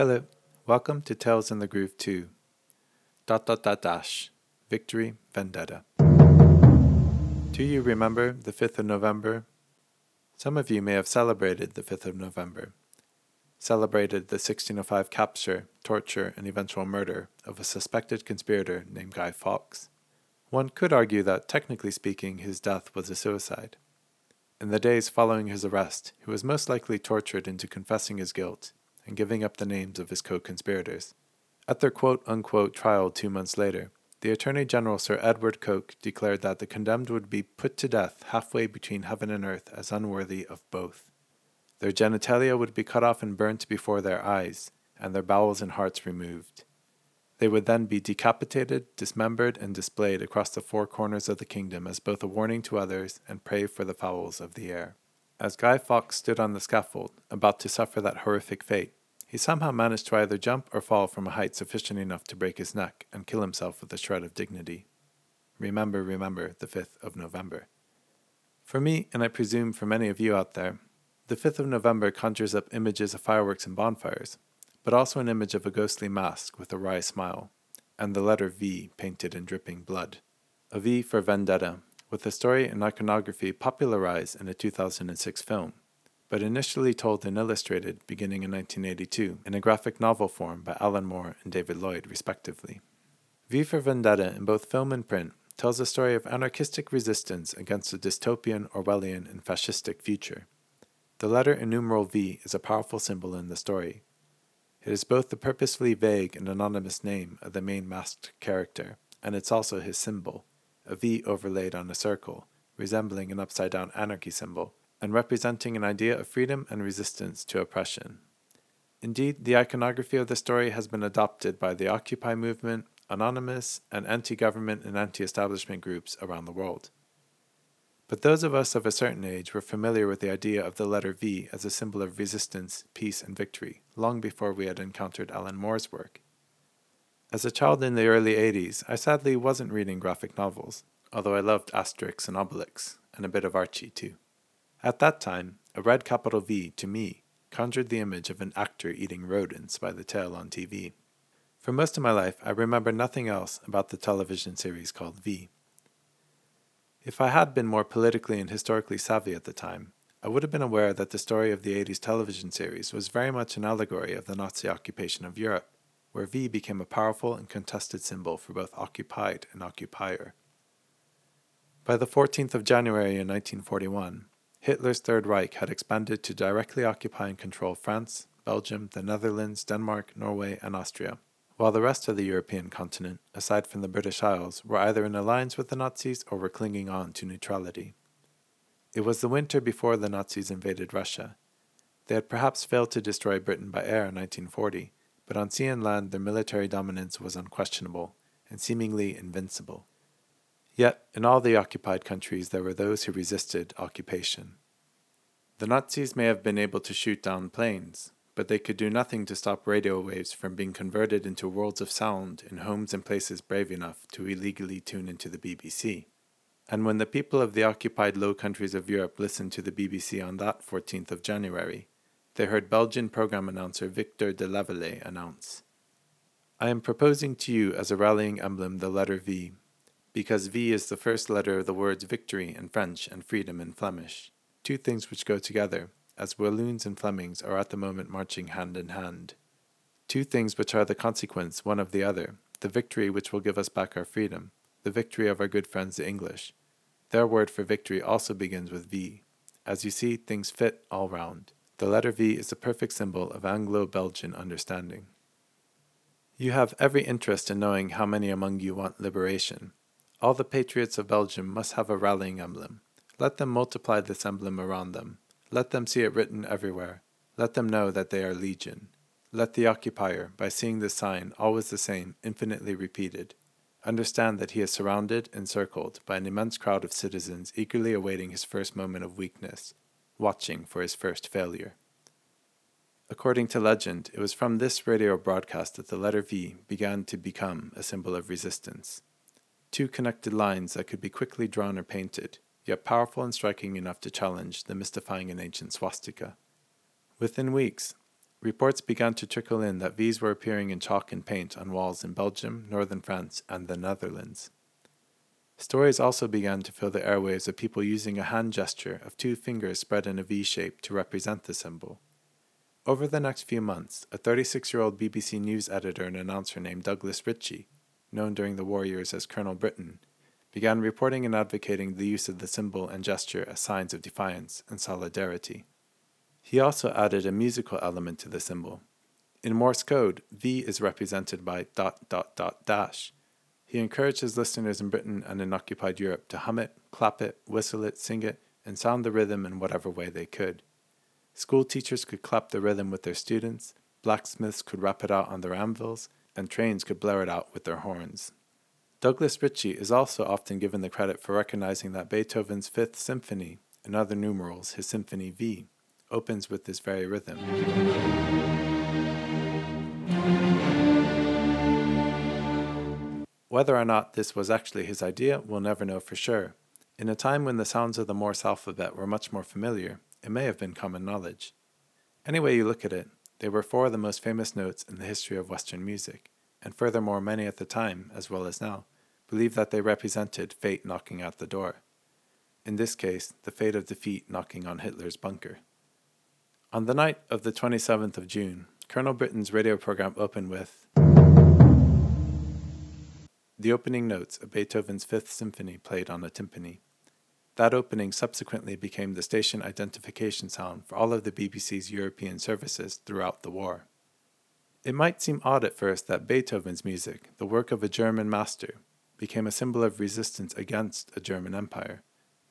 Hello, welcome to Tales in the Groove 2. ... Victory Vendetta. Do you remember the 5th of November? Some of you may have celebrated the 5th of November. Celebrated the 1605 capture, torture, and eventual murder of a suspected conspirator named Guy Fawkes. One could argue that, technically speaking, his death was a suicide. In the days following his arrest, he was most likely tortured into confessing his guilt and giving up the names of his co-conspirators. At their quote-unquote trial 2 months later, the Attorney General Sir Edward Coke declared that the condemned would be put to death halfway between heaven and earth as unworthy of both. Their genitalia would be cut off and burnt before their eyes, and their bowels and hearts removed. They would then be decapitated, dismembered, and displayed across the four corners of the kingdom as both a warning to others and prey for the fowls of the air. As Guy Fawkes stood on the scaffold, about to suffer that horrific fate, he somehow managed to either jump or fall from a height sufficient enough to break his neck and kill himself with a shred of dignity. Remember, remember, the 5th of November. For me, and I presume for many of you out there, the 5th of November conjures up images of fireworks and bonfires, but also an image of a ghostly mask with a wry smile, and the letter V painted in dripping blood. A V for Vendetta, with the story and iconography popularized in a 2006 film, but initially told and illustrated beginning in 1982 in a graphic novel form by Alan Moore and David Lloyd, respectively. V for Vendetta, in both film and print, tells the story of anarchistic resistance against a dystopian, Orwellian, and fascistic future. The letter and numeral V is a powerful symbol in the story. It is both the purposefully vague and anonymous name of the main masked character, and it's also his symbol, a V overlaid on a circle, resembling an upside-down anarchy symbol, and representing an idea of freedom and resistance to oppression. Indeed, the iconography of the story has been adopted by the Occupy movement, anonymous, and anti-government and anti-establishment groups around the world. But those of us of a certain age were familiar with the idea of the letter V as a symbol of resistance, peace, and victory, long before we had encountered Alan Moore's work. As a child in the early 80s, I sadly wasn't reading graphic novels, although I loved Asterix and Obelix, and a bit of Archie too. At that time, a red capital V, to me, conjured the image of an actor eating rodents by the tail on TV. For most of my life, I remember nothing else about the television series called V. If I had been more politically and historically savvy at the time, I would have been aware that the story of the 80s television series was very much an allegory of the Nazi occupation of Europe, where V became a powerful and contested symbol for both occupied and occupier. By the 14th of January in 1941, Hitler's Third Reich had expanded to directly occupy and control France, Belgium, the Netherlands, Denmark, Norway, and Austria, while the rest of the European continent, aside from the British Isles, were either in alliance with the Nazis or were clinging on to neutrality. It was the winter before the Nazis invaded Russia. They had perhaps failed to destroy Britain by air in 1940, but on sea and land their military dominance was unquestionable and seemingly invincible. Yet, in all the occupied countries there were those who resisted occupation. The Nazis may have been able to shoot down planes, but they could do nothing to stop radio waves from being converted into worlds of sound in homes and places brave enough to illegally tune into the BBC. And when the people of the occupied Low Countries of Europe listened to the BBC on that 14th of January, they heard Belgian program announcer Victor de Lavallee announce, "I am proposing to you as a rallying emblem the letter V, because V is the first letter of the words victory in French and freedom in Flemish, two things which go together, as Walloons and Flemings are at the moment marching hand in hand. Two things which are the consequence one of the other, the victory which will give us back our freedom, the victory of our good friends the English. Their word for victory also begins with V. As you see, things fit all round. The letter V is the perfect symbol of Anglo-Belgian understanding." You have every interest in knowing how many among you want liberation. All the patriots of Belgium must have a rallying emblem. Let them multiply this emblem around them. Let them see it written everywhere. Let them know that they are legion. Let the occupier, by seeing this sign, always the same, infinitely repeated, understand that he is surrounded and encircled by an immense crowd of citizens eagerly awaiting his first moment of weakness, watching for his first failure. According to legend, it was from this radio broadcast that the letter V began to become a symbol of resistance. Two connected lines that could be quickly drawn or painted, yet powerful and striking enough to challenge the mystifying and ancient swastika. Within weeks, Reports began to trickle in that V's were appearing in chalk and paint on walls in Belgium, northern France, and the Netherlands. Stories also began to fill the airwaves of people using a hand gesture of two fingers spread in a V shape to represent the symbol. Over the next few months, a 36-year-old BBC news editor and announcer named Douglas Ritchie, known during the war years as Colonel Britton, began reporting and advocating the use of the symbol and gesture as signs of defiance and solidarity. He also added a musical element to the symbol. In Morse code, V is represented by ... He encouraged his listeners in Britain and in occupied Europe to hum it, clap it, whistle it, sing it, and sound the rhythm in whatever way they could. School teachers could clap the rhythm with their students, blacksmiths could rap it out on their anvils, and trains could blare it out with their horns. Douglas Ritchie is also often given the credit for recognizing that Beethoven's Fifth Symphony, and other numerals, his Symphony V, opens with this very rhythm. Whether or not this was actually his idea, we'll never know for sure. In a time when the sounds of the Morse alphabet were much more familiar, it may have been common knowledge. Any way you look at it, they were four of the most famous notes in the history of Western music, and furthermore many at the time, as well as now, believed that they represented fate knocking at the door. In this case, the fate of defeat knocking on Hitler's bunker. On the night of the 27th of June, Colonel Britton's radio program opened with the opening notes of Beethoven's Fifth Symphony played on a timpani. That opening subsequently became the station identification sound for all of the BBC's European services throughout the war. It might seem odd at first that Beethoven's music, the work of a German master, became a symbol of resistance against a German empire,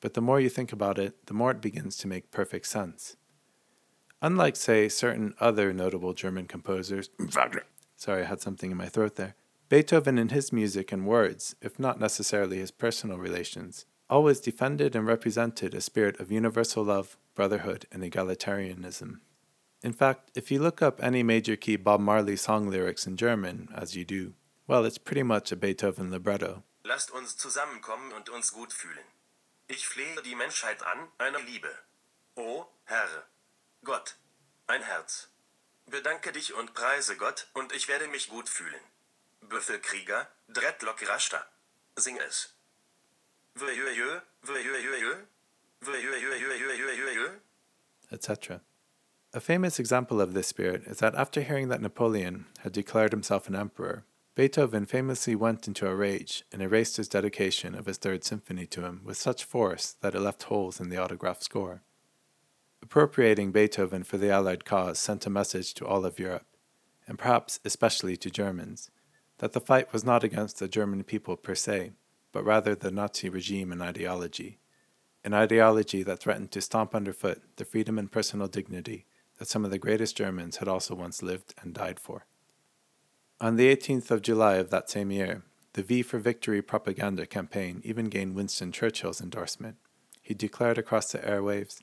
but the more you think about it, the more it begins to make perfect sense. Unlike, say, certain other notable German composers, sorry, I had something in my throat there, Beethoven and his music and words, if not necessarily his personal relations, always defended and represented a spirit of universal love, brotherhood, and egalitarianism. In fact, if you look up any major key Bob Marley song lyrics in German, as you do, well, it's pretty much a Beethoven libretto. Lasst uns zusammenkommen und uns gut fühlen. Ich flehe die Menschheit an, eine Liebe. O Herr! Gott, ein Herz. Bedanke dich und preise Gott, und ich werde mich gut fühlen. Büffelkrieger, Dreadlock Rasta. Sing es. Etc. A famous example of this spirit is that after hearing that Napoleon had declared himself an emperor, Beethoven famously went into a rage and erased his dedication of his Third Symphony to him with such force that it left holes in the autograph score. Appropriating Beethoven for the Allied cause sent a message to all of Europe, and perhaps especially to Germans, that the fight was not against the German people per se, but rather the Nazi regime and ideology, an ideology that threatened to stomp underfoot the freedom and personal dignity that some of the greatest Germans had also once lived and died for. On the 18th of July of that same year, the V for Victory propaganda campaign even gained Winston Churchill's endorsement. He declared across the airwaves,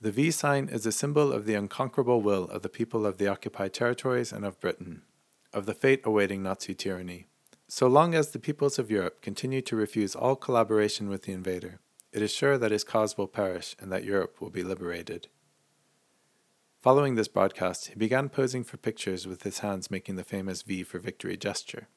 "The V sign is a symbol of the unconquerable will of the people of the occupied territories and of Britain, of the fate awaiting Nazi tyranny. So long as the peoples of Europe continue to refuse all collaboration with the invader, it is sure that his cause will perish and that Europe will be liberated." Following this broadcast, he began posing for pictures with his hands making the famous V for Victory gesture.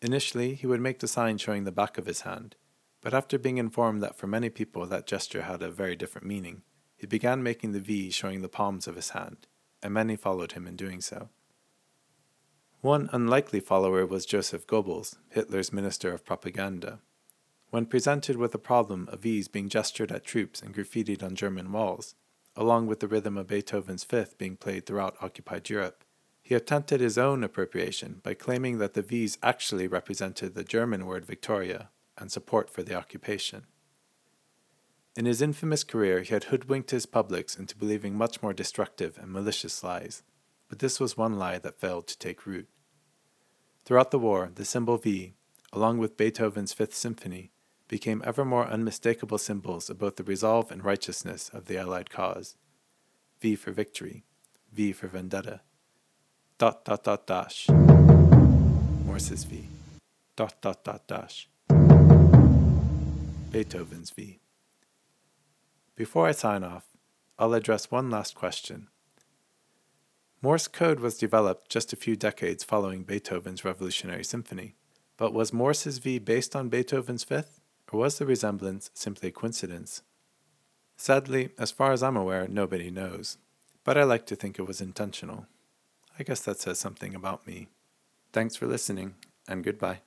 Initially, he would make the sign showing the back of his hand, but after being informed that for many people that gesture had a very different meaning, he began making the V showing the palms of his hand, and many followed him in doing so. One unlikely follower was Joseph Goebbels, Hitler's Minister of Propaganda. When presented with the problem of V's being gestured at troops and graffitied on German walls, along with the rhythm of Beethoven's Fifth being played throughout occupied Europe, he attempted his own appropriation by claiming that the V's actually represented the German word Victoria and support for the occupation. In his infamous career, he had hoodwinked his publics into believing much more destructive and malicious lies, but this was one lie that failed to take root. Throughout the war, the symbol V, along with Beethoven's Fifth Symphony, became ever more unmistakable symbols of both the resolve and righteousness of the Allied cause. V for Victory, V for Vendetta, ... Morse's V, ... Beethoven's V. Before I sign off, I'll address one last question. Morse code was developed just a few decades following Beethoven's Revolutionary Symphony. But was Morse's V based on Beethoven's Fifth, or was the resemblance simply a coincidence? Sadly, as far as I'm aware, nobody knows. But I like to think it was intentional. I guess that says something about me. Thanks for listening, and goodbye.